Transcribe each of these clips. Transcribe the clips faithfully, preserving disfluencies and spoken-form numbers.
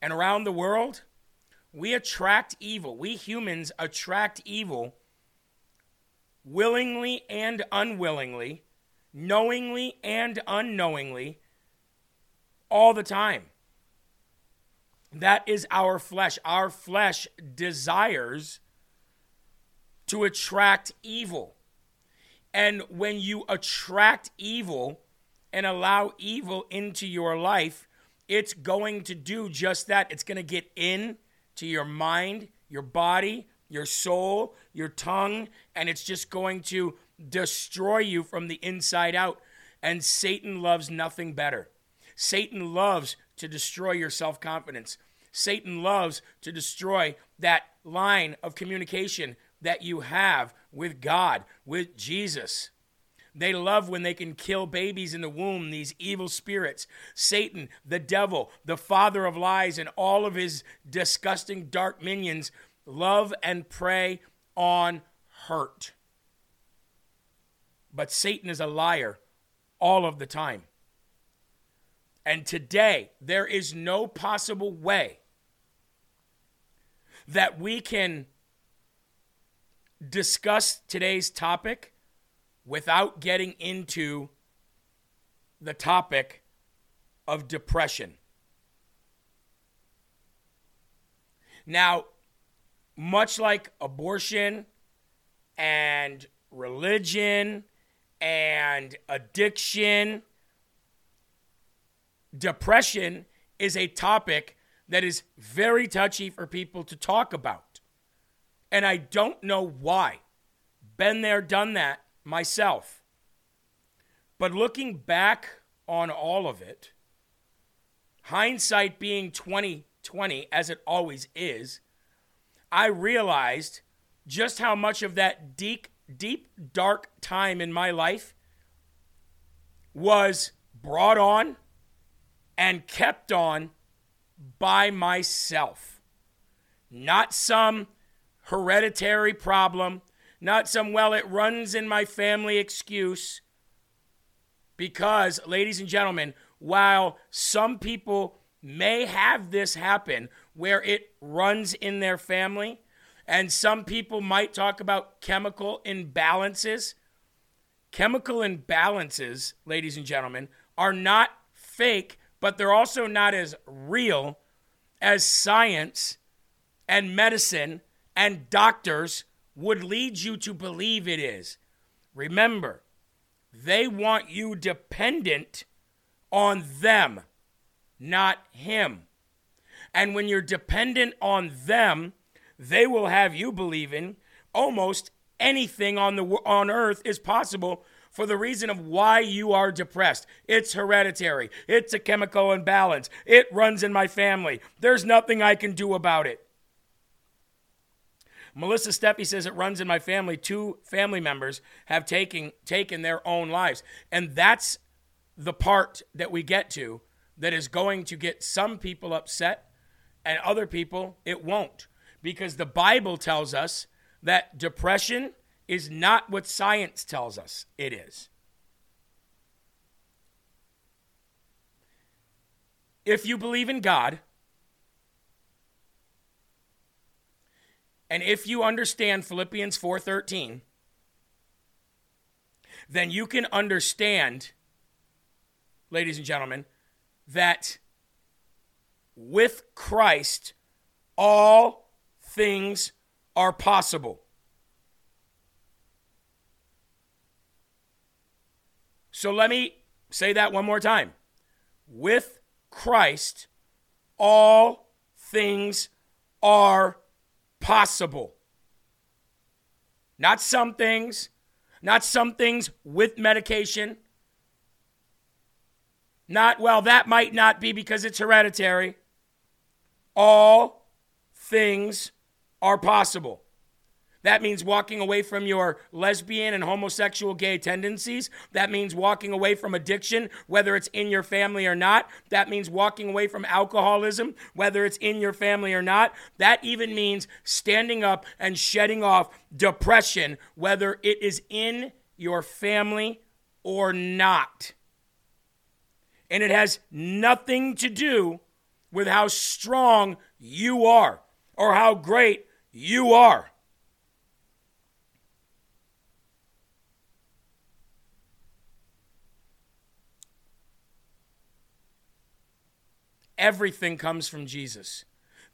and around the world, we attract evil. We humans attract evil willingly and unwillingly, knowingly and unknowingly, all the time. That is our flesh. Our flesh desires to attract evil. And when you attract evil and allow evil into your life, it's going to do just that. It's going to get in to your mind, your body, your soul, your tongue, and it's just going to destroy you from the inside out. And Satan loves nothing better. Satan loves to destroy your self-confidence. Satan loves to destroy that line of communication that you have with God, with Jesus. They love when they can kill babies in the womb, these evil spirits. Satan, the devil, the father of lies, and all of his disgusting dark minions love and prey on hurt. But Satan is a liar all of the time. And today, there is no possible way that we can discuss today's topic without getting into the topic of depression. Now, much like abortion and religion and addiction, depression is a topic that is very touchy for people to talk about. And I don't know why. Been there, done that myself. But looking back on all of it, hindsight being twenty twenty, as it always is, I realized just how much of that deep, deep, dark time in my life was brought on and kept on by myself. Not some hereditary problem. Not some, well, it runs in my family excuse. Because, ladies and gentlemen, while some people may have this happen where it runs in their family, and some people might talk about chemical imbalances, chemical imbalances, ladies and gentlemen, are not fake, but they're also not as real as science and medicine and doctors would lead you to believe it is. Remember, they want you dependent on them, not him. And when you're dependent on them, they will have you believing almost anything on the on earth is possible for the reason of why you are depressed. It's hereditary. It's a chemical imbalance. It runs in my family. There's nothing I can do about it. Melissa Steppe says, it runs in my family. Two family members have taken, taken their own lives. And that's the part that we get to that is going to get some people upset and other people it won't. Because the Bible tells us that depression is not what science tells us it is. If you believe in God, and if you understand Philippians four thirteen, then you can understand, ladies and gentlemen, that with Christ, all things are possible. So let me say that one more time. With Christ, all things are possible. Possible. Not some things, not some things with medication. Not, well, that might not be because it's hereditary. All things are possible. That means walking away from your lesbian and homosexual gay tendencies. That means walking away from addiction, whether it's in your family or not. That means walking away from alcoholism, whether it's in your family or not. That even means standing up and shedding off depression, whether it is in your family or not. And it has nothing to do with how strong you are or how great you are. Everything comes from Jesus.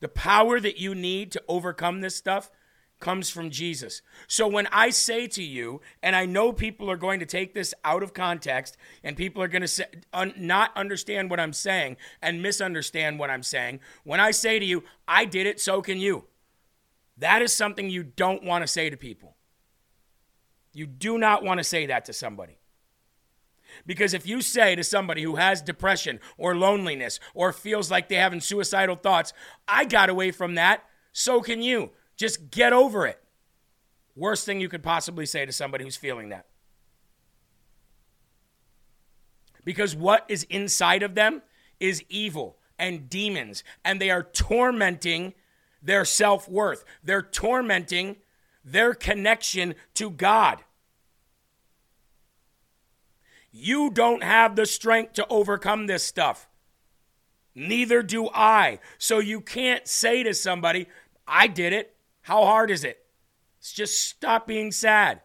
The power that you need to overcome this stuff comes from Jesus. So when I say to you, and I know people are going to take this out of context, and people are going to say, un, not understand what I'm saying and misunderstand what I'm saying, when I say to you, I did it, so can you. That is something you don't want to say to people. You do not want to say that to somebody. Because if you say to somebody who has depression or loneliness or feels like they're having suicidal thoughts, I got away from that, so can you. Just get over it. Worst thing you could possibly say to somebody who's feeling that. Because what is inside of them is evil and demons, and they are tormenting their self-worth. They're tormenting their connection to God. You don't have the strength to overcome this stuff. Neither do I. So you can't say to somebody, I did it. How hard is it? It's just stop being sad.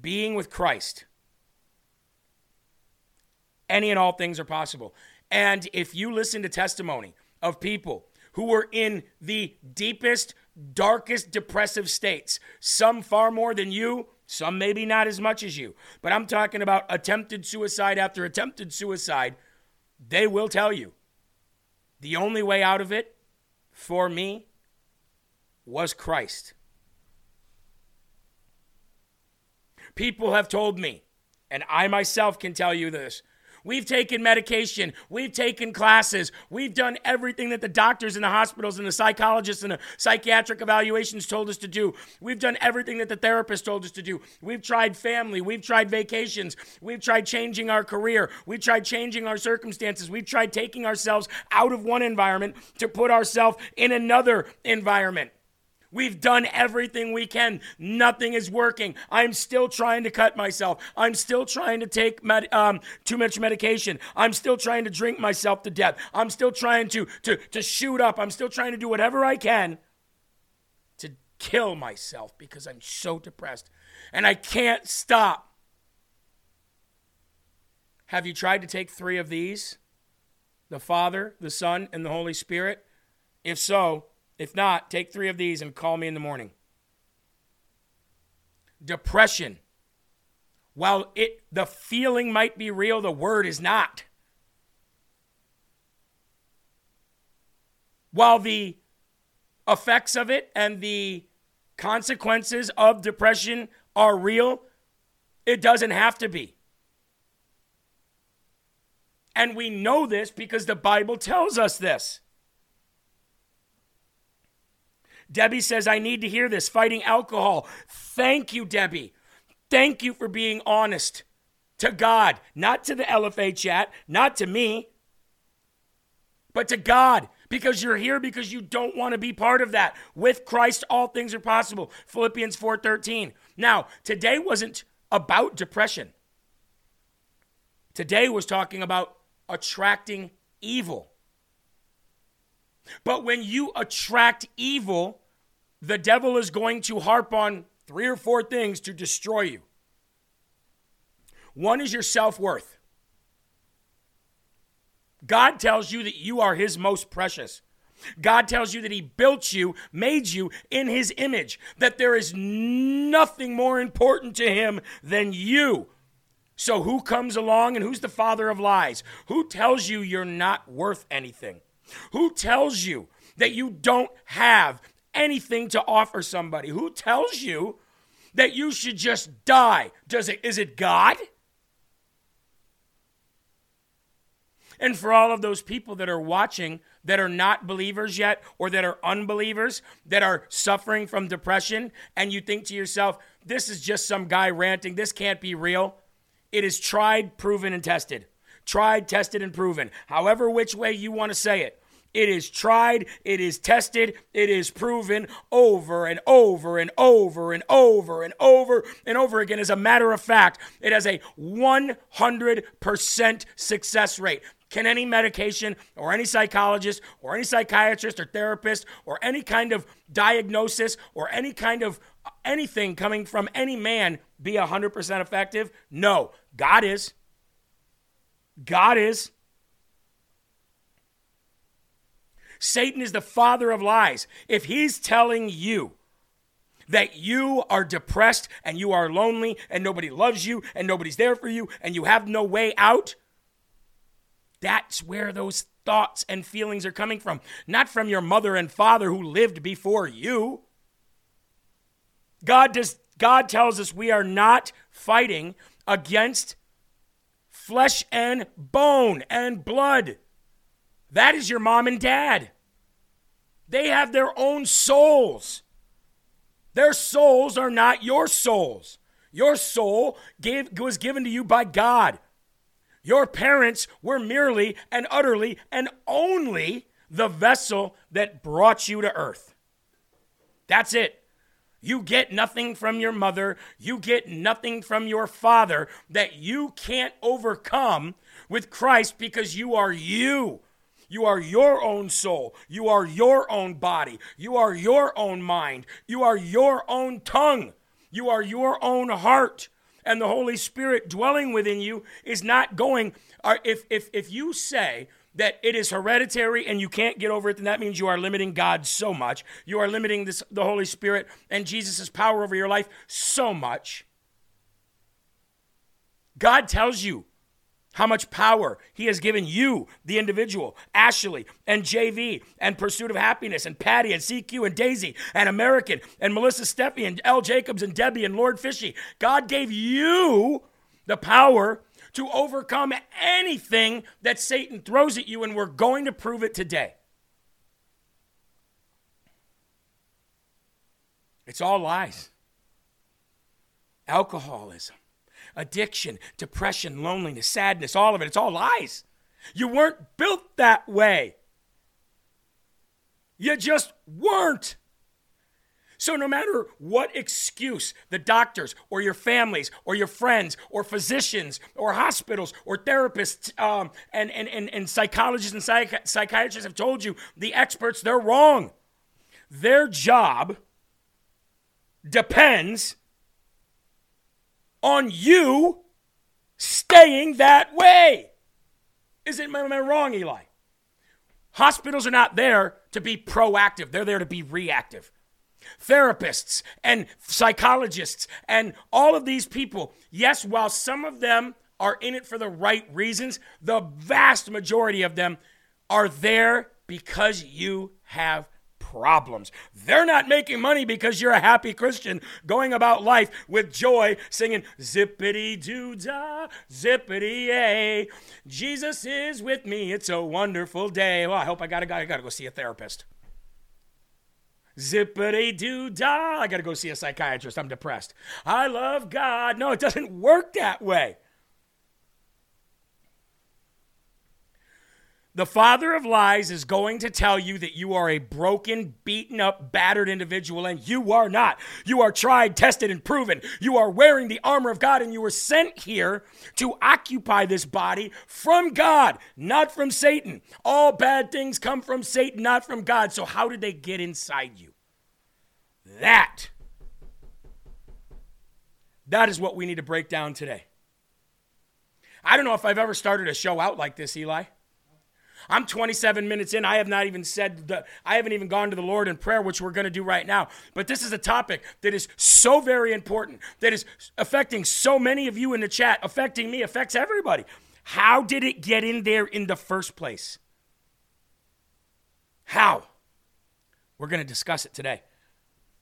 Being with Christ. Any and all things are possible. And if you listen to testimony of people who were in the deepest, darkest, depressive states, some far more than you, some maybe not as much as you, but I'm talking about attempted suicide after attempted suicide, they will tell you the only way out of it for me was Christ. People have told me, and I myself can tell you this, we've taken medication, we've taken classes, we've done everything that the doctors and the hospitals and the psychologists and the psychiatric evaluations told us to do. We've done everything that the therapist told us to do. We've tried family, we've tried vacations, we've tried changing our career, we've tried changing our circumstances, we've tried taking ourselves out of one environment to put ourselves in another environment. We've done everything we can. Nothing is working. I'm still trying to cut myself. I'm still trying to take med- um, too much medication. I'm still trying to drink myself to death. I'm still trying to, to, to shoot up. I'm still trying to do whatever I can to kill myself because I'm so depressed. And I can't stop. Have you tried to take three of these? The Father, the Son, and the Holy Spirit? If so, if not, take three of these and call me in the morning. Depression. While it the feeling might be real, the word is not. While the effects of it and the consequences of depression are real, it doesn't have to be. And we know this because the Bible tells us this. Debbie says, I need to hear this. Fighting alcohol. Thank you, Debbie. Thank you for being honest to God, not to the L F A chat, not to me, but to God, because you're here because you don't want to be part of that. With Christ, all things are possible. Philippians four thirteen. Now, today wasn't about depression. Today was talking about attracting evil. But when you attract evil, the devil is going to harp on three or four things to destroy you. One is your self-worth. God tells you that you are his most precious. God tells you that he built you, made you in his image, that there is nothing more important to him than you. So who comes along and who's the father of lies? Who tells you you're not worth anything? Who tells you that you don't have anything to offer somebody? Who tells you that you should just die? Does it, is it God? And for all of those people that are watching that are not believers yet or that are unbelievers, that are suffering from depression, and you think to yourself, this is just some guy ranting. This can't be real. It is tried, proven, and tested. Tried, tested, and proven. However which way you want to say it. It is tried, it is tested, it is proven over and over and over and over and over and over again. As a matter of fact, it has a one hundred percent success rate. Can any medication or any psychologist or any psychiatrist or therapist or any kind of diagnosis or any kind of anything coming from any man be one hundred percent effective? No. God is. God is. Satan is the father of lies. If he's telling you that you are depressed and you are lonely and nobody loves you and nobody's there for you and you have no way out, that's where those thoughts and feelings are coming from. Not from your mother and father who lived before you. God does, God tells us we are not fighting against flesh and bone and blood. That is your mom and dad. They have their own souls. Their souls are not your souls. Your soul gave, was given to you by God. Your parents were merely and utterly and only the vessel that brought you to earth. That's it. You get nothing from your mother. You get nothing from your father that you can't overcome with Christ, because you are you. You are your own soul. You are your own body. You are your own mind. You are your own tongue. You are your own heart. And the Holy Spirit dwelling within you is not going, or if, if, if you say that it is hereditary and you can't get over it, then that means you are limiting God so much. You are limiting this, the Holy Spirit and Jesus' power over your life so much. God tells you how much power he has given you, the individual, Ashley and J V and Pursuit of Happiness and Patty and C Q and Daisy and American and Melissa Steppe and L. Jacobs and Debbie and Lord Fishy. God gave you the power to overcome anything that Satan throws at you, and we're going to prove it today. It's all lies. Alcoholism, addiction, depression, loneliness, sadness, all of it. It's all lies. You weren't built that way. You just weren't. So no matter what excuse the doctors or your families or your friends or physicians or hospitals or therapists um, and, and, and, and psychologists and psych- psychiatrists have told you, the experts, they're wrong. Their job depends on you staying that way. Is it, am I wrong, Eli? Hospitals are not there to be proactive. They're there to be reactive. Therapists and psychologists and all of these people, yes, while some of them are in it for the right reasons, the vast majority of them are there because you have problems. They're not making money because you're a happy Christian going about life with joy, singing zippity doo dah, zippity yay. Jesus is with me. It's a wonderful day. Well, I hope I gotta gotta gotta go see a therapist. Zippity doo dah. I gotta go see a psychiatrist. I'm depressed. I love God. No, it doesn't work that way. The father of lies is going to tell you that you are a broken, beaten up, battered individual, and you are not. You are tried, tested, and proven. You are wearing the armor of God, and you were sent here to occupy this body from God, not from Satan. All bad things come from Satan, not from God. So how did they get inside you? That, that is what we need to break down today. I don't know if I've ever started a show out like this, Eli. I'm twenty-seven minutes in. I have not even said, the, I haven't even gone to the Lord in prayer, which we're going to do right now. But this is a topic that is so very important, that is affecting so many of you in the chat, affecting me, affects everybody. How did it get in there in the first place? How? We're going to discuss it today.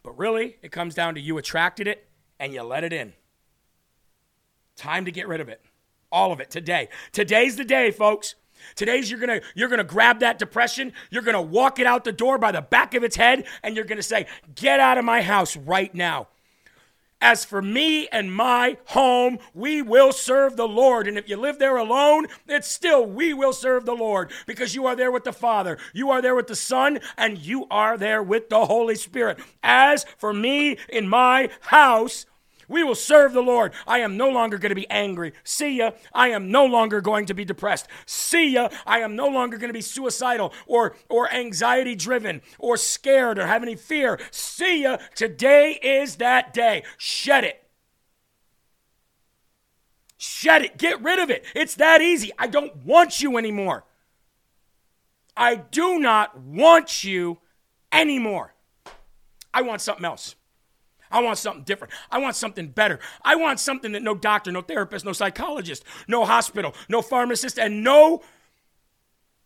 But really, it comes down to you attracted it and you let it in. Time to get rid of it. All of it today. Today's the day, folks. Today's you're going to you're gonna grab that depression, you're going to walk it out the door by the back of its head, and you're going to say, get out of my house right now. As for me and my home, we will serve the Lord. And if you live there alone, it's still we will serve the Lord, because you are there with the Father, you are there with the Son, and you are there with the Holy Spirit. As for me and my house, we will serve the Lord. I am no longer going to be angry. See ya. I am no longer going to be depressed. See ya. I am no longer going to be suicidal or, or anxiety driven or scared or have any fear. See ya. Today is that day. Shed it. Shed it. Get rid of it. It's that easy. I don't want you anymore. I do not want you anymore. I want something else. I want something different. I want something better. I want something that no doctor, no therapist, no psychologist, no hospital, no pharmacist, and no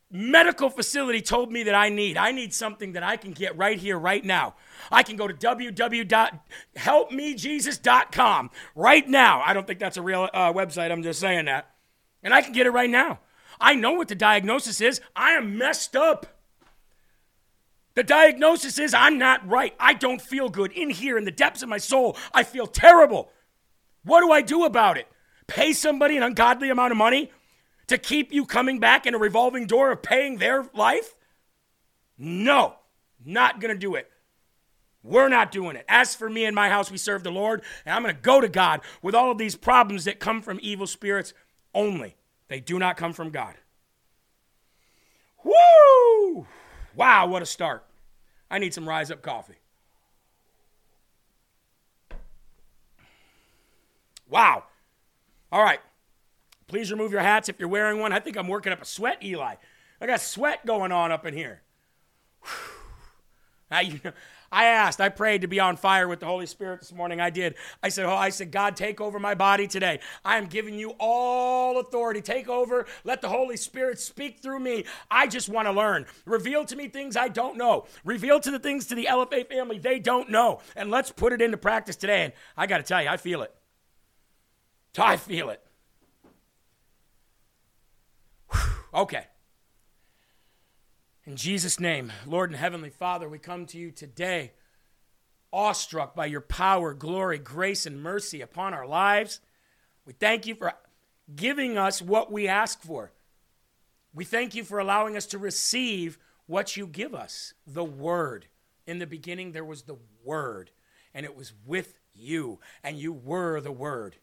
medical facility told me that I need. I need something that I can get right here, right now. I can go to w w w dot help me jesus dot com right now. I don't think that's a real uh, website. I'm just saying that. And I can get it right now. I know what the diagnosis is. I am messed up. The diagnosis is I'm not right. I don't feel good. In here, in the depths of my soul, I feel terrible. What do I do about it? Pay somebody an ungodly amount of money to keep you coming back in a revolving door of paying their life? No, not going to do it. We're not doing it. As for me and my house, we serve the Lord, and I'm going to go to God with all of these problems that come from evil spirits only. They do not come from God. Woo! Wow, what a start. I need some Rise Up coffee. Wow. All right. Please remove your hats if you're wearing one. I think I'm working up a sweat, Eli. I got sweat going on up in here. Now, you know, I asked, I prayed to be on fire with the Holy Spirit this morning. I did. I said, oh, I said, God, take over my body today. I am giving you all authority. Take over. Let the Holy Spirit speak through me. I just want to learn. Reveal to me things I don't know. Reveal to the things to the L F A family they don't know. And let's put it into practice today. And I got to tell you, I feel it. I feel it. Whew. Okay. In Jesus' name, Lord and Heavenly Father, we come to you today, awestruck by your power, glory, grace, and mercy upon our lives. We thank you for giving us what we ask for. We thank you for allowing us to receive what you give us, the Word. In the beginning, there was the Word, and it was with you, and you were the Word.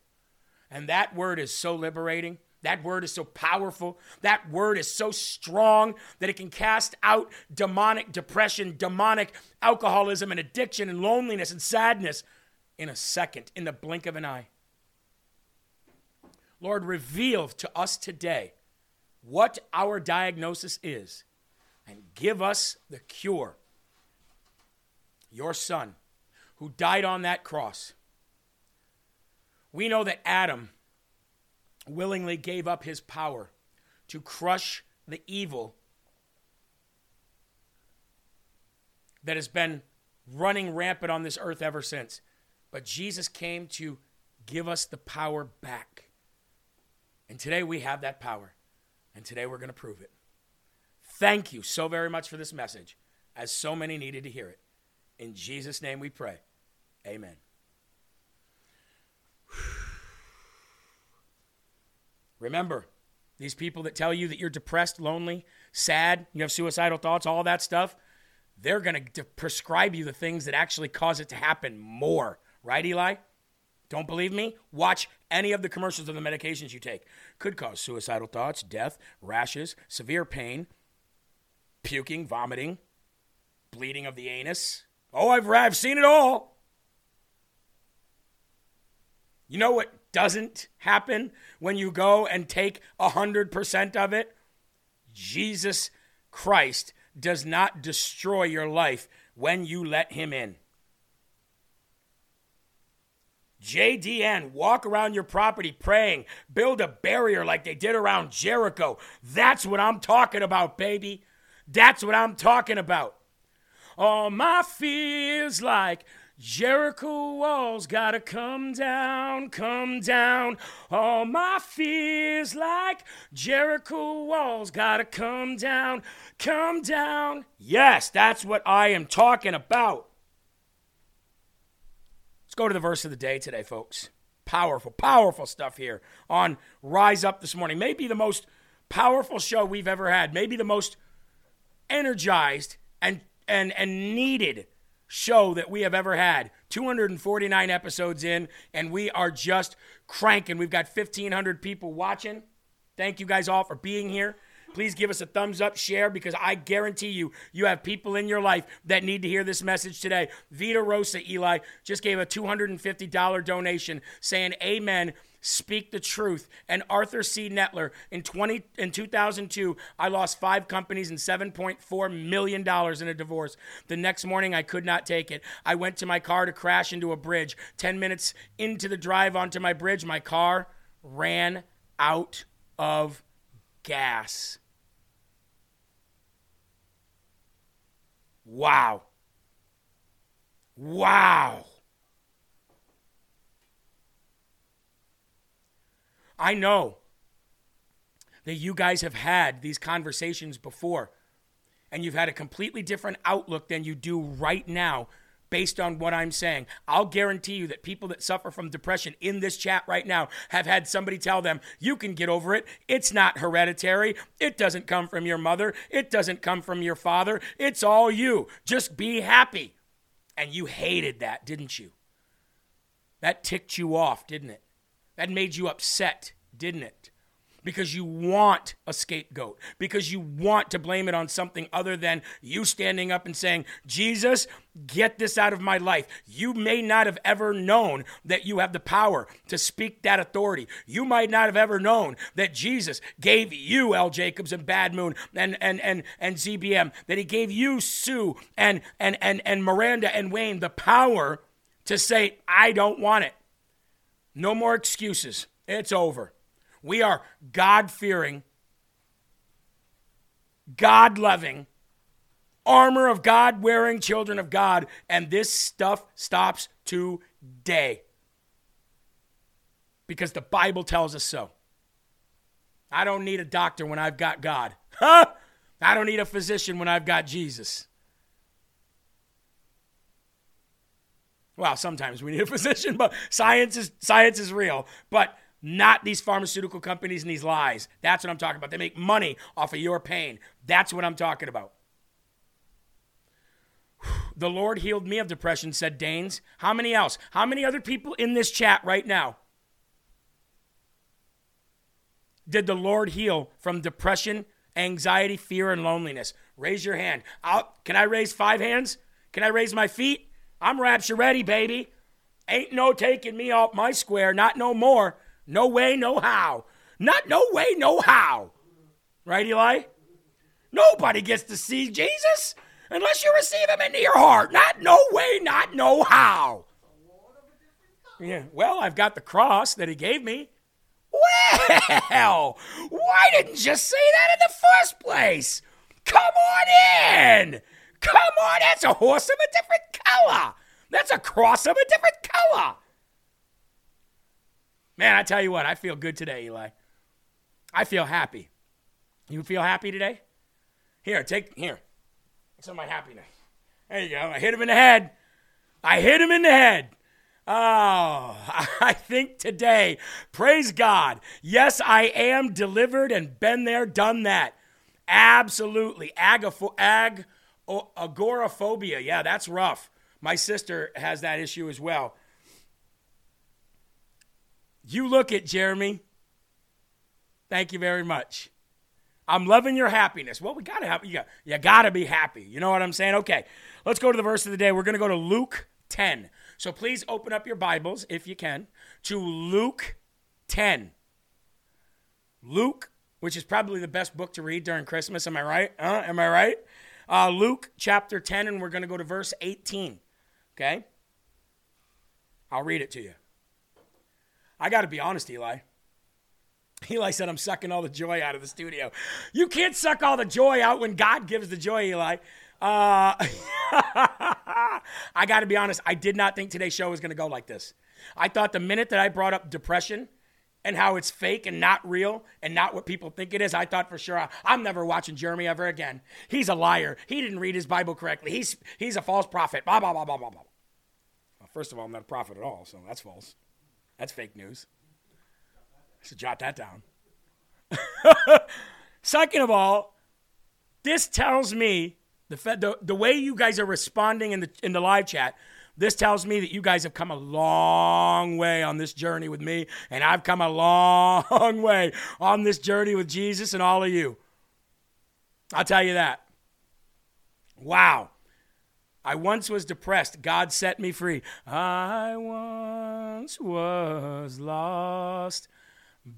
And that Word is so liberating. That word is so powerful. That word is so strong that it can cast out demonic depression, demonic alcoholism and addiction and loneliness and sadness in a second, in the blink of an eye. Lord, reveal to us today what our diagnosis is and give us the cure. Your Son, who died on that cross. We know that Adam willingly gave up his power to crush the evil that has been running rampant on this earth ever since. But Jesus came to give us the power back. And today we have that power. And today we're going to prove it. Thank you so very much for this message, as so many needed to hear it. In Jesus' name we pray. Amen. Remember, these people that tell you that you're depressed, lonely, sad, you have suicidal thoughts, all that stuff, they're going to prescribe you the things that actually cause it to happen more. Right, Eli? Don't believe me? Watch any of the commercials of the medications you take. Could cause suicidal thoughts, death, rashes, severe pain, puking, vomiting, bleeding of the anus. Oh, I've, I've seen it all. You know what doesn't happen when you go and take one hundred percent of it? Jesus Christ does not destroy your life when you let him in. J D N, walk around your property praying. Build a barrier like they did around Jericho. That's what I'm talking about, baby. That's what I'm talking about. All my fears like Jericho walls gotta come down, come down. All my fears like Jericho walls gotta come down, come down. Yes, that's what I am talking about. Let's go to the verse of the day today, folks. Powerful, powerful stuff here on Rise Up this morning. Maybe the most powerful show we've ever had. Maybe the most energized and and and needed show that we have ever had. two hundred forty-nine episodes in, and we are just cranking. We've got fifteen hundred people watching. Thank you guys all for being here. Please give us a thumbs up, share, because I guarantee you, you have people in your life that need to hear this message today. Vita Rosa, Eli, just gave a two hundred fifty dollars donation saying, amen, speak the truth. And Arthur C. Netler, in, twenty, in two thousand two, I lost five companies and seven point four million dollars in a divorce. The next morning, I could not take it. I went to my car to crash into a bridge. Ten minutes into the drive onto my bridge, my car ran out of gas. Wow. Wow. I know that you guys have had these conversations before, and you've had a completely different outlook than you do right now based on what I'm saying. I'll guarantee you that people that suffer from depression in this chat right now have had somebody tell them, you can get over it. It's not hereditary. It doesn't come from your mother. It doesn't come from your father. It's all you. Just be happy. And you hated that, didn't you? That ticked you off, didn't it? That made you upset, didn't it? Because you want a scapegoat, because you want to blame it on something other than you standing up and saying, Jesus, get this out of my life. You may not have ever known that you have the power to speak that authority. You might not have ever known that Jesus gave you L. Jacobs and Bad Moon and and and, and Z B M, that he gave you Sue and, and, and, and Miranda and Wayne the power to say, I don't want it. No more excuses. It's over. We are God-fearing, God-loving, armor of God-wearing children of God, and this stuff stops today because the Bible tells us so. I don't need a doctor when I've got God. Huh? I don't need a physician when I've got Jesus. Well, sometimes we need a physician, but science is science is real. But not these pharmaceutical companies and these lies. That's what I'm talking about. They make money off of your pain. That's what I'm talking about. The Lord healed me of depression, said Danes. How many else? How many other people in this chat right now did the Lord heal from depression, anxiety, fear, and loneliness? Raise your hand. I'll, can I raise five hands? Can I raise my feet? I'm rapture ready, baby. Ain't no taking me off my square. Not no more. No way, no how. Not no way, no how. Right, Eli? Nobody gets to see Jesus unless you receive him into your heart. Not no way, not no how. Yeah. Well, I've got the cross that he gave me. Well, why didn't you say that in the first place? Come on in. Come on, that's a horse of a different color. That's a cross of a different color. Man, I tell you what, I feel good today, Eli. I feel happy. You feel happy today? Here, take, here. It's on my happiness. There you go. I hit him in the head. I hit him in the head. Oh, I think today, praise God. Yes, I am delivered and been there, done that. Absolutely. Agapho- ag- oh, agoraphobia. Yeah, that's rough. My sister has that issue as well. You look it, Jeremy. Thank you very much. I'm loving your happiness. Well, we gotta have you. Got, you gotta be happy. You know what I'm saying? Okay, let's go to the verse of the day. We're gonna go to Luke ten. So please open up your Bibles if you can to Luke ten. Luke, which is probably the best book to read during Christmas. Am I right? Uh, am I right? Uh, Luke chapter ten, and we're gonna go to verse eighteen. Okay. I'll read it to you. I got to be honest, Eli. Eli said, I'm sucking all the joy out of the studio. You can't suck all the joy out when God gives the joy, Eli. Uh, I got to be honest. I did not think today's show was going to go like this. I thought the minute that I brought up depression and how it's fake and not real and not what people think it is, I thought for sure, I'm never watching Jeremy ever again. He's a liar. He didn't read his Bible correctly. He's, he's a false prophet. Blah, blah, blah, blah, blah, blah. First of all, I'm not a prophet at all, so that's false. That's fake news. I should jot that down. Second of all, this tells me, the, fe- the the way you guys are responding in the in the live chat, this tells me that you guys have come a long way on this journey with me, and I've come a long way on this journey with Jesus and all of you. I'll tell you that. Wow. I once was depressed. God set me free. I once was lost,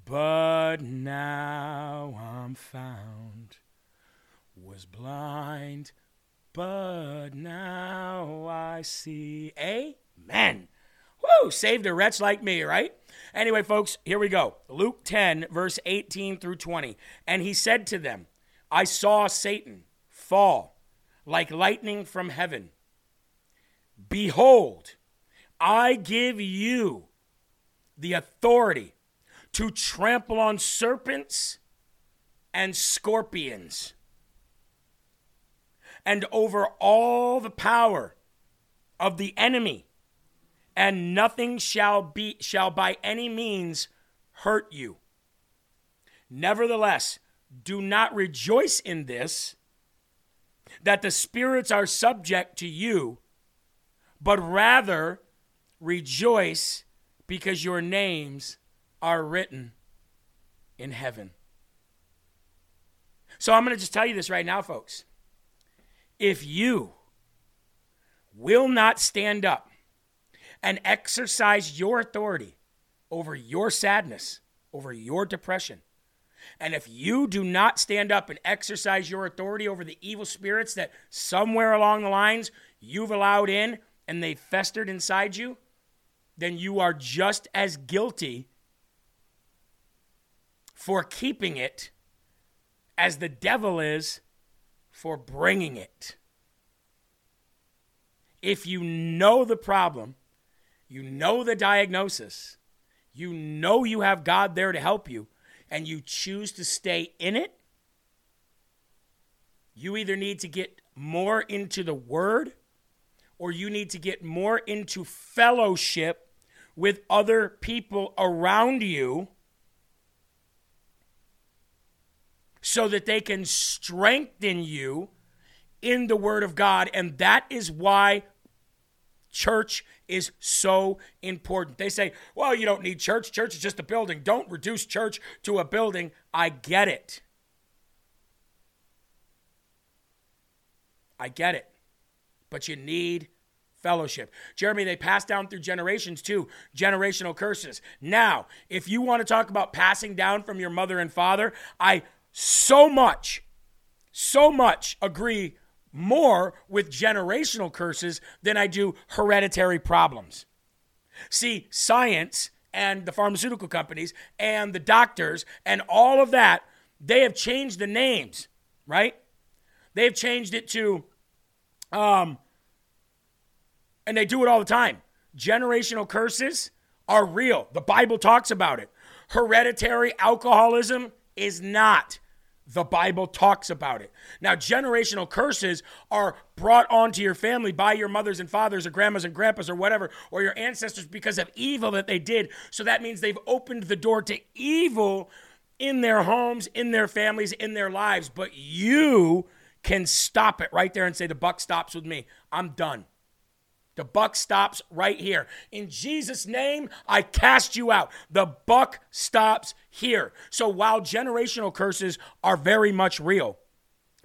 but now I'm found. Was blind, but now I see. Amen. Woo! Saved a wretch like me, right? Anyway, folks, here we go. Luke ten, verse eighteen through twenty. And he said to them, I saw Satan fall like lightning from heaven. Behold, I give you the authority to trample on serpents and scorpions and over all the power of the enemy, and nothing shall be shall by any means hurt you. Nevertheless, do not rejoice in this, that the spirits are subject to you, but rather rejoice because your names are written in heaven. So I'm going to just tell you this right now, folks. If you will not stand up and exercise your authority over your sadness, over your depression, and if you do not stand up and exercise your authority over the evil spirits that somewhere along the lines you've allowed in and they festered inside you, then you are just as guilty for keeping it as the devil is for bringing it. If you know the problem, you know the diagnosis, you know you have God there to help you, and you choose to stay in it, you either need to get more into the Word, or you need to get more into fellowship with other people around you so that they can strengthen you in the Word of God. And that is why church is so important. They say, well, you don't need church. Church is just a building. Don't reduce church to a building. I get it. I get it. But you need fellowship. Jeremy, they pass down through generations too, generational curses. Now, if you want to talk about passing down from your mother and father, I So much, so much agree more with generational curses than I do hereditary problems. See, science and the pharmaceutical companies and the doctors and all of that, they have changed the names, right? They've changed it to, um, and they do it all the time. Generational curses are real. The Bible talks about it. Hereditary alcoholism is not. The Bible talks about it. Now, generational curses are brought onto your family by your mothers and fathers or grandmas and grandpas or whatever, or your ancestors because of evil that they did. So that means they've opened the door to evil in their homes, in their families, in their lives. But you can stop it right there and say, the buck stops with me. I'm done. The buck stops right here. In Jesus' name, I cast you out. The buck stops here. So while generational curses are very much real,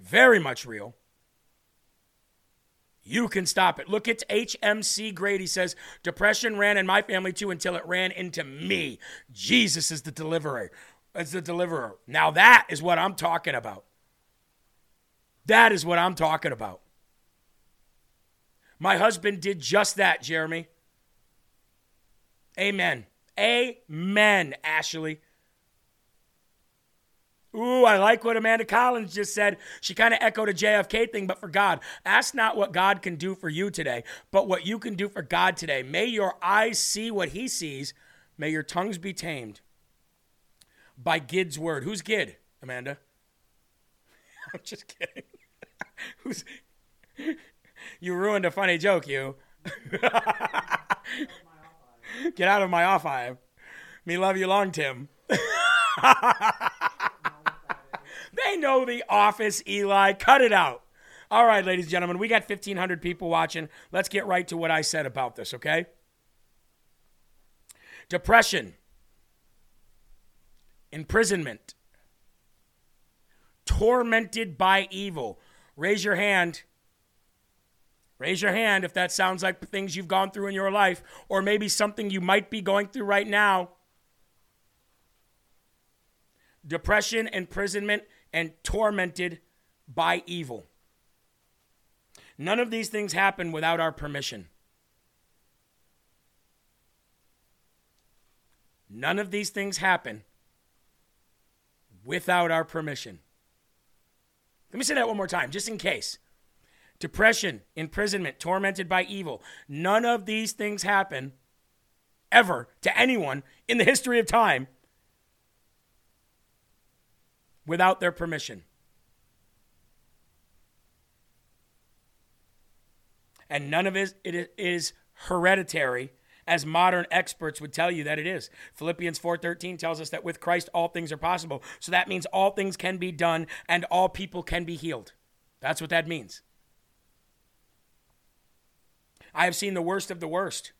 very much real, you can stop it. Look at H M C Grady says, depression ran in my family too until it ran into me. Jesus is the deliverer. It's the deliverer. Now that is what I'm talking about. That is what I'm talking about. My husband did just that, Jeremy. Amen. Amen, Ashley. Ooh, I like what Amanda Collins just said. She kind of echoed a J F K thing, but for God. Ask not what God can do for you today, but what you can do for God today. May your eyes see what he sees. May your tongues be tamed by Gid's word. Who's Gid, Amanda? I'm just kidding. Who's... You ruined a funny joke, you. Get out of my off eye. Me love you long, Tim. They know the office, Eli. Cut it out. All right, ladies and gentlemen, we got fifteen hundred people watching. Let's get right to what I said about this, okay? Depression. Imprisonment. Tormented by evil. Raise your hand. Raise your hand if that sounds like things you've gone through in your life, or maybe something you might be going through right now. Depression, imprisonment, and tormented by evil. None of these things happen without our permission. None of these things happen without our permission. Let me say that one more time, just in case. Depression, imprisonment, tormented by evil. None of these things happen ever to anyone in the history of time without their permission. And none of it is hereditary, as modern experts would tell you that it is. Philippians four thirteen tells us that with Christ all things are possible. So that means all things can be done and all people can be healed. That's what that means. I have seen the worst of the worst,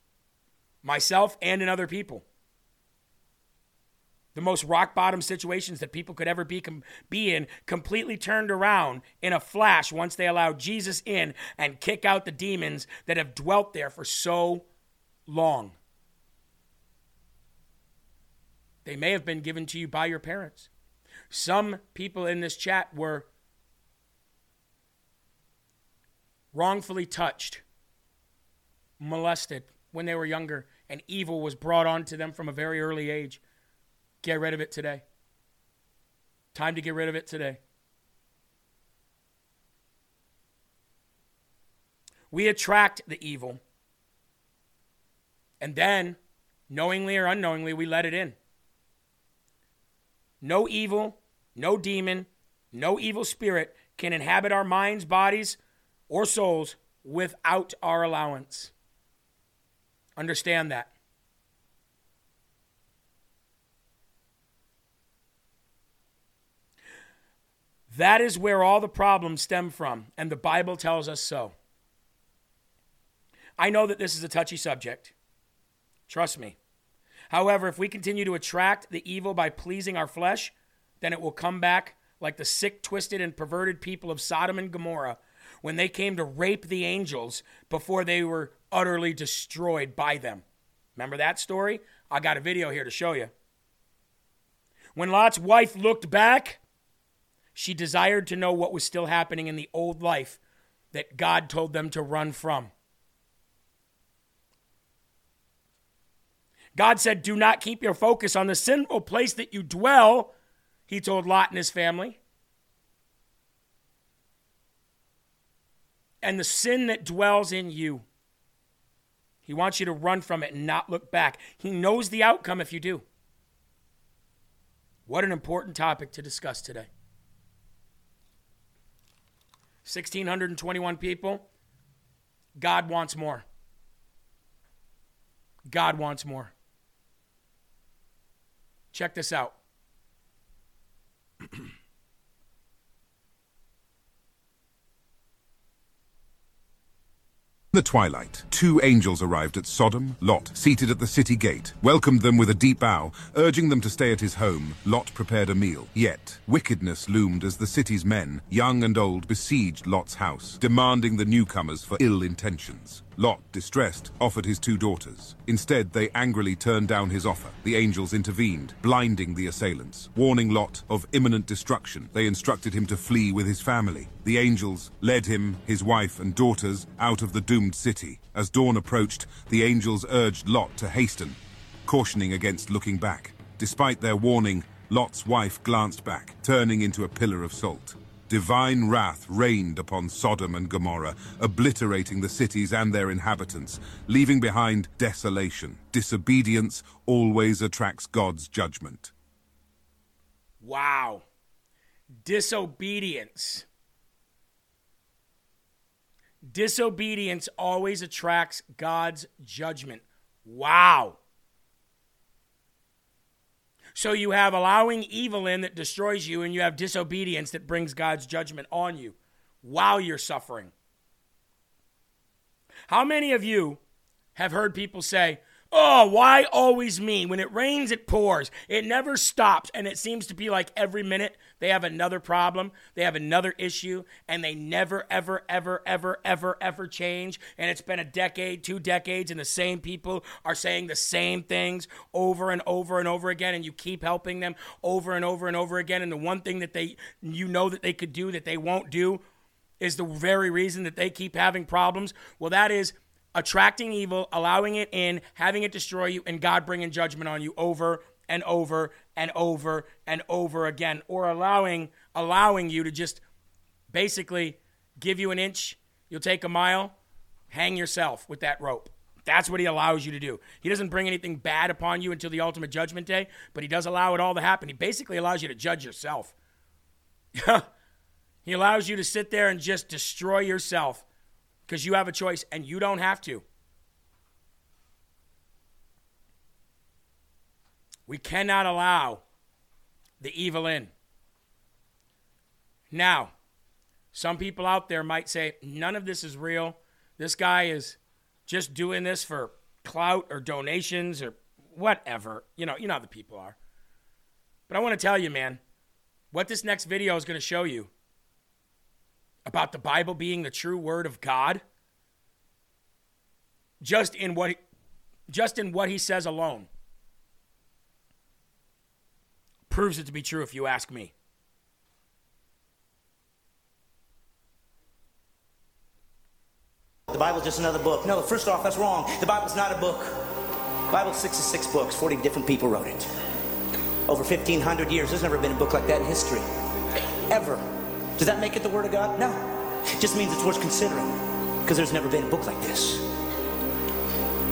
myself and in other people. The most rock bottom situations that people could ever be, com- be in completely turned around in a flash once they allowed Jesus in and kick out the demons that have dwelt there for so long. They may have been given to you by your parents. Some people in this chat were wrongfully touched, molested when they were younger, and evil was brought onto them from a very early age. Get rid of it today. Time to get rid of it today. We attract the evil. And then, knowingly or unknowingly, we let it in. No evil, no demon, no evil spirit can inhabit our minds, bodies, or souls without our allowance. Understand that. That is where all the problems stem from, and the Bible tells us so. I know that this is a touchy subject. Trust me. However, if we continue to attract the evil by pleasing our flesh, then it will come back like the sick, twisted, and perverted people of Sodom and Gomorrah when they came to rape the angels before they were utterly destroyed by them. Remember that story? I got a video here to show you. When Lot's wife looked back, she desired to know what was still happening in the old life that God told them to run from. God said, do not keep your focus on the sinful place that you dwell, he told Lot and his family. And the sin that dwells in you. He wants you to run from it and not look back. He knows the outcome if you do. What an important topic to discuss today. one thousand six hundred twenty-one people. God wants more. God wants more. Check this out. In the twilight, two angels arrived at Sodom. Lot, seated at the city gate, welcomed them with a deep bow, urging them to stay at his home. Lot prepared a meal. Yet, wickedness loomed as the city's men, young and old, besieged Lot's house, demanding the newcomers for ill intentions. Lot, distressed, offered his two daughters. Instead, they angrily turned down his offer. The angels intervened, blinding the assailants. Warning Lot of imminent destruction, they instructed him to flee with his family. The angels led him, his wife, and daughters out of the doomed city. As dawn approached, the angels urged Lot to hasten, cautioning against looking back. Despite their warning, Lot's wife glanced back, turning into a pillar of salt. Divine wrath rained upon Sodom and Gomorrah, obliterating the cities and their inhabitants, leaving behind desolation. Disobedience always attracts God's judgment. Wow. Disobedience. Disobedience always attracts God's judgment. Wow. So you have allowing evil in that destroys you, and you have disobedience that brings God's judgment on you while you're suffering. How many of you have heard people say, oh, why always me? When it rains, it pours. It never stops. And it seems to be like every minute they have another problem. They have another issue. And they never, ever, ever, ever, ever, ever change. And it's been a decade, two decades, and the same people are saying the same things over and over and over again. And you keep helping them over and over and over again. And the one thing that they, you know that they could do that they won't do is the very reason that they keep having problems. Well, that is attracting evil, allowing it in, having it destroy you, and God bringing judgment on you over and over and over and over again, or allowing allowing you to just basically give you an inch, you'll take a mile, hang yourself with that rope. That's what he allows you to do. He doesn't bring anything bad upon you until the ultimate judgment day, but he does allow it all to happen. He basically allows you to judge yourself. He allows you to sit there and just destroy yourself, because you have a choice and you don't have to. We cannot allow the evil in. Now, some people out there might say, none of this is real. This guy is just doing this for clout or donations or whatever. You know, you know how the people are. But I want to tell you, man, what this next video is going to show you about the Bible being the true word of God, just in what, just in what he says alone, proves it to be true if you ask me. The Bible's just another book. No, first off, that's wrong. The Bible's not a book. The Bible's six to six books. forty different people wrote it. Over fifteen hundred years. There's never been a book like that in history. Ever. Does that make it the Word of God? No. It just means it's worth considering, because there's never been a book like this.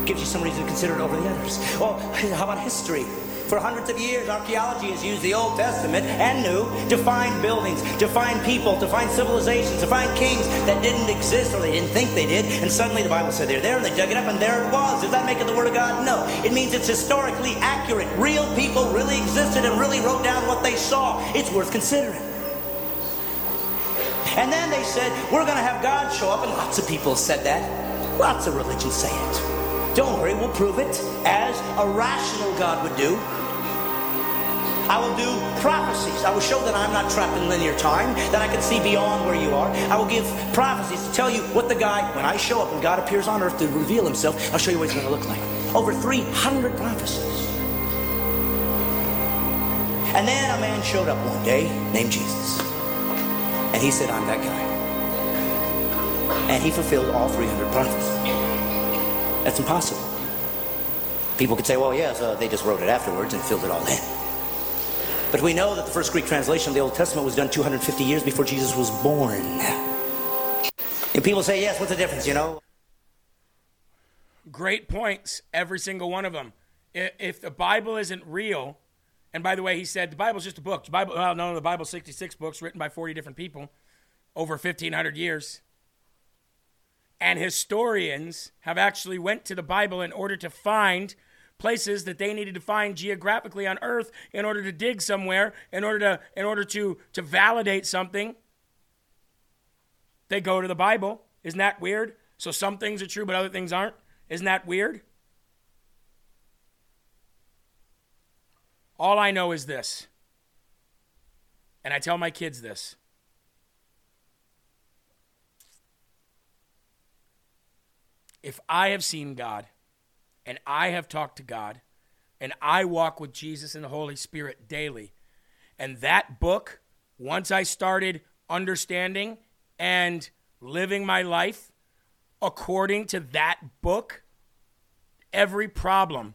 It gives you some reason to consider it over the others. Well, how about history? For hundreds of years, archaeology has used the Old Testament and New to find buildings, to find people, to find civilizations, to find kings that didn't exist or they didn't think they did, and suddenly the Bible said they're there, and they dug it up, and there it was. Does that make it the Word of God? No. It means it's historically accurate. Real people really existed and really wrote down what they saw. It's worth considering. And then they said, we're going to have God show up. And lots of people said that. Lots of religions say it. Don't worry, we'll prove it as a rational God would do. I will do prophecies. I will show that I'm not trapped in linear time, that I can see beyond where you are. I will give prophecies to tell you what the guy, when I show up and God appears on earth to reveal himself, I'll show you what he's going to look like. Over three hundred prophecies. And then a man showed up one day named Jesus. And he said, I'm that guy. And he fulfilled all three hundred prophets. That's impossible. People could say, well, yeah, so they just wrote it afterwards and filled it all in. But we know that the first Greek translation of the Old Testament was done two hundred fifty years before Jesus was born. And people say, yes, what's the difference, you know? Great points, every single one of them. If the Bible isn't real... And by the way, he said, the Bible's just a book. The Bible, well, no, the Bible's sixty-six books written by forty different people over fifteen hundred years. And historians have actually went to the Bible in order to find places that they needed to find geographically on earth, in order to dig somewhere, in order to in order to, to validate something. They go to the Bible. Isn't that weird? So some things are true, but other things aren't. Isn't that weird? All I know is this, and I tell my kids this. If I have seen God, and I have talked to God, and I walk with Jesus and the Holy Spirit daily, and that book, once I started understanding and living my life according to that book, every problem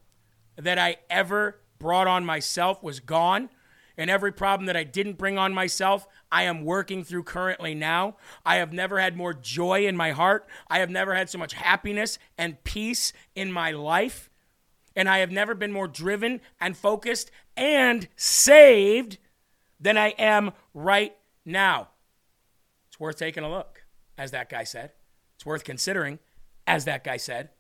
that I ever brought on myself was gone, and every problem that I didn't bring on myself, I am working through currently now. I have never had more joy in my heart. I have never had so much happiness and peace in my life, and I have never been more driven and focused and saved than I am right now. It's worth taking a look, as that guy said. It's worth considering, as that guy said.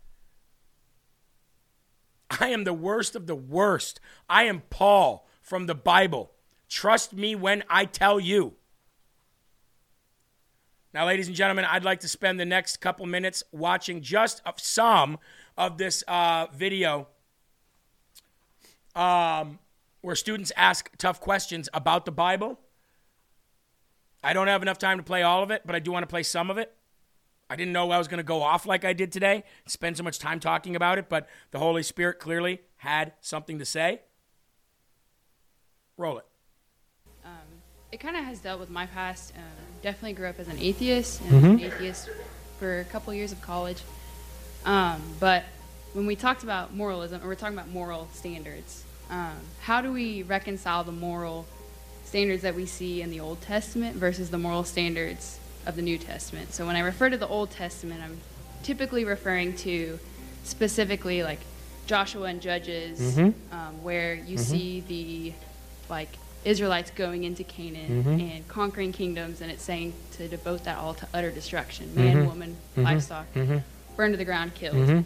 I am the worst of the worst. I am Paul from the Bible. Trust me when I tell you. Now, ladies and gentlemen, I'd like to spend the next couple minutes watching just some of this uh, video um, where students ask tough questions about the Bible. I don't have enough time to play all of it, but I do want to play some of it. I didn't know I was going to go off like I did today, spend so much time talking about it, but the Holy Spirit clearly had something to say. Roll it. Um, it kind of has dealt with my past. Um, definitely grew up as an atheist, and mm-hmm. an atheist for a couple years of college. Um, but when we talked about moralism, or we're talking about moral standards, um, how do we reconcile the moral standards that we see in the Old Testament versus the moral standards of the New Testament? So when I refer to the Old Testament, I'm typically referring to specifically like Joshua and Judges, mm-hmm. um, where you mm-hmm. see the like Israelites going into Canaan mm-hmm. and conquering kingdoms, and it's saying to devote that all to utter destruction, man, mm-hmm. woman, mm-hmm. livestock, mm-hmm. burned to the ground, killed. Mm-hmm.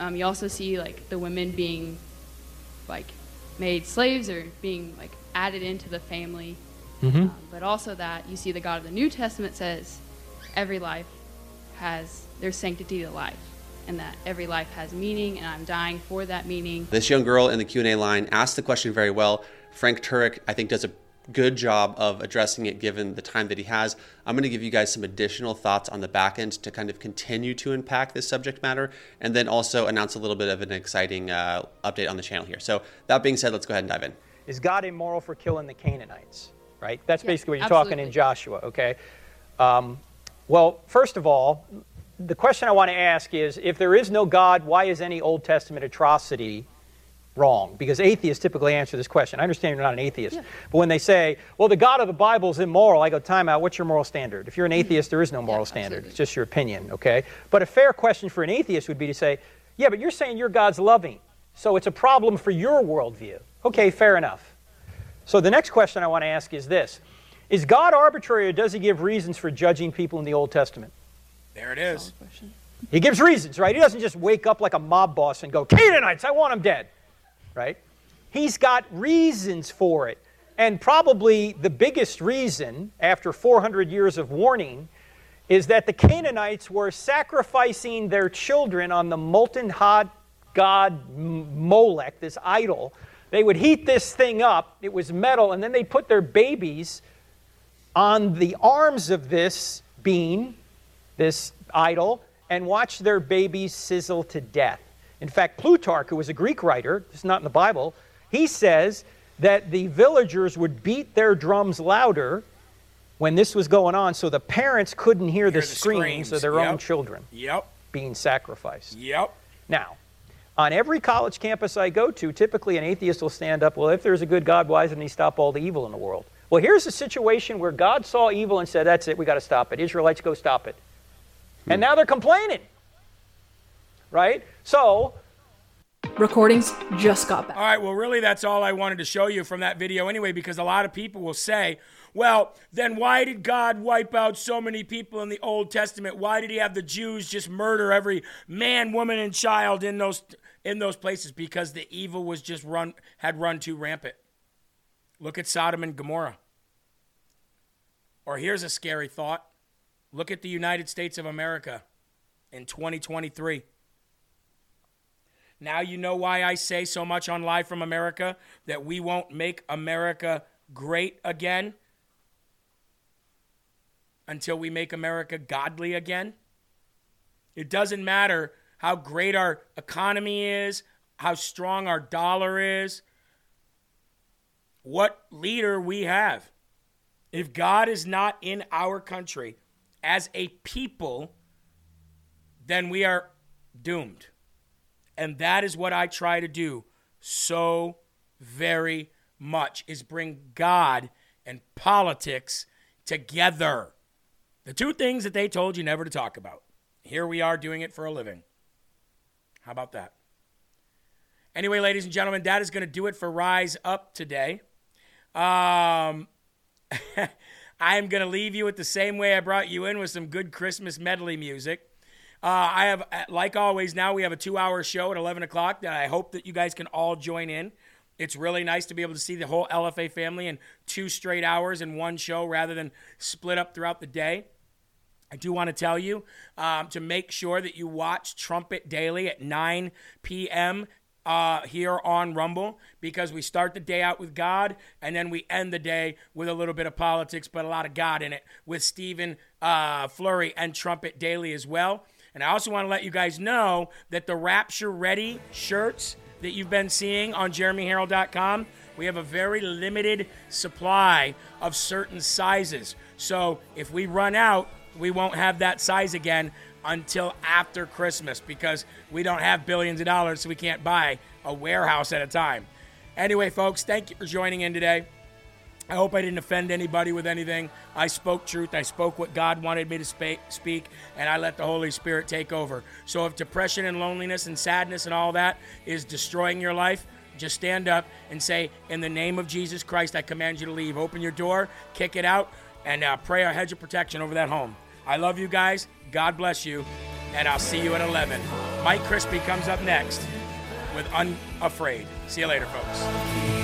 Um, you also see like the women being like made slaves or being like added into the family. Mm-hmm. Um, but also that you see the God of the New Testament says every life has their sanctity to life, and that every life has meaning, and I'm dying for that meaning. This young girl in the Q and A line asked the question very well. Frank Turek, I think, does a good job of addressing it given the time that he has. I'm going to give you guys some additional thoughts on the back end to kind of continue to unpack this subject matter, and then also announce a little bit of an exciting uh, update on the channel here. So that being said, let's go ahead and dive in. Is God immoral for killing the Canaanites? Right? That's yeah, basically what you're absolutely. Talking in Joshua, okay? Um, well, first of all, the question I want to ask is, if there is no God, why is any Old Testament atrocity wrong? Because atheists typically answer this question. I understand you're not an atheist, yeah. but when they say, well, the God of the Bible is immoral, I go, time out, what's your moral standard? If you're an atheist, there is no moral yeah, standard. Absolutely. It's just your opinion, okay? But a fair question for an atheist would be to say, yeah, but you're saying your God's loving, so it's a problem for your worldview. Okay, fair enough. So the next question I want to ask is this. Is God arbitrary, or does he give reasons for judging people in the Old Testament? There it is. He gives reasons, right? He doesn't just wake up like a mob boss and go, Canaanites, I want them dead, right? He's got reasons for it. And probably the biggest reason, after four hundred years of warning, is that the Canaanites were sacrificing their children on the molten hot god Molech, this idol. They would heat this thing up, it was metal, and then they put their babies on the arms of this being, this idol, and watch their babies sizzle to death. In fact, Plutarch, who was a Greek writer, it's not in the Bible, he says that the villagers would beat their drums louder when this was going on, so the parents couldn't hear, hear the, the screams, screams of their yep. own children yep. being sacrificed. Yep. Now, on every college campus I go to, typically an atheist will stand up, well, if there's a good God, why doesn't he stop all the evil in the world? Well, here's a situation where God saw evil and said, that's it, we got to stop it. Israelites, go stop it. Hmm. And now they're complaining, right? So... recordings just got back. All right, well, really, that's all I wanted to show you from that video anyway, because a lot of people will say, well, then why did God wipe out so many people in the Old Testament? Why did he have the Jews just murder every man, woman, and child in those... in those places? Because the evil was just run, had run too rampant. Look at Sodom and Gomorrah. Or here's a scary thought. Look at the United States of America in twenty twenty-three. Now you know why I say so much on Live from America that we won't make America great again until we make America godly again. It doesn't matter how great our economy is, how strong our dollar is, what leader we have. If God is not in our country as a people, then we are doomed. And that is what I try to do so very much, is bring God and politics together. The two things that they told you never to talk about. Here we are doing it for a living. How about that? Anyway, ladies and gentlemen, that is going to do it for Rise Up today. Um, I am going to leave you with the same way I brought you in, with some good Christmas medley music. Uh, I have, like always, now we have a two-hour show at eleven o'clock that I hope that you guys can all join in. It's really nice to be able to see the whole L F A family in two straight hours in one show rather than split up throughout the day. I do want to tell you um, to make sure that you watch Trumpet Daily at nine p.m. Uh, here on Rumble, because we start the day out with God, and then we end the day with a little bit of politics, but a lot of God in it, with Stephen uh, Flurry and Trumpet Daily as well. And I also want to let you guys know that the Rapture Ready shirts that you've been seeing on Jeremy Harrell dot com, we have a very limited supply of certain sizes. So if we run out, we won't have that size again until after Christmas, because we don't have billions of dollars, so we can't buy a warehouse at a time. Anyway, folks, thank you for joining in today. I hope I didn't offend anybody with anything. I spoke truth. I spoke what God wanted me to speak, and I let the Holy Spirit take over. So if depression and loneliness and sadness and all that is destroying your life, just stand up and say, in the name of Jesus Christ, I command you to leave. Open your door, kick it out, and uh, pray a hedge of protection over that home. I love you guys. God bless you, and I'll see you at eleven. Mike Crispy comes up next with Unafraid. See you later, folks.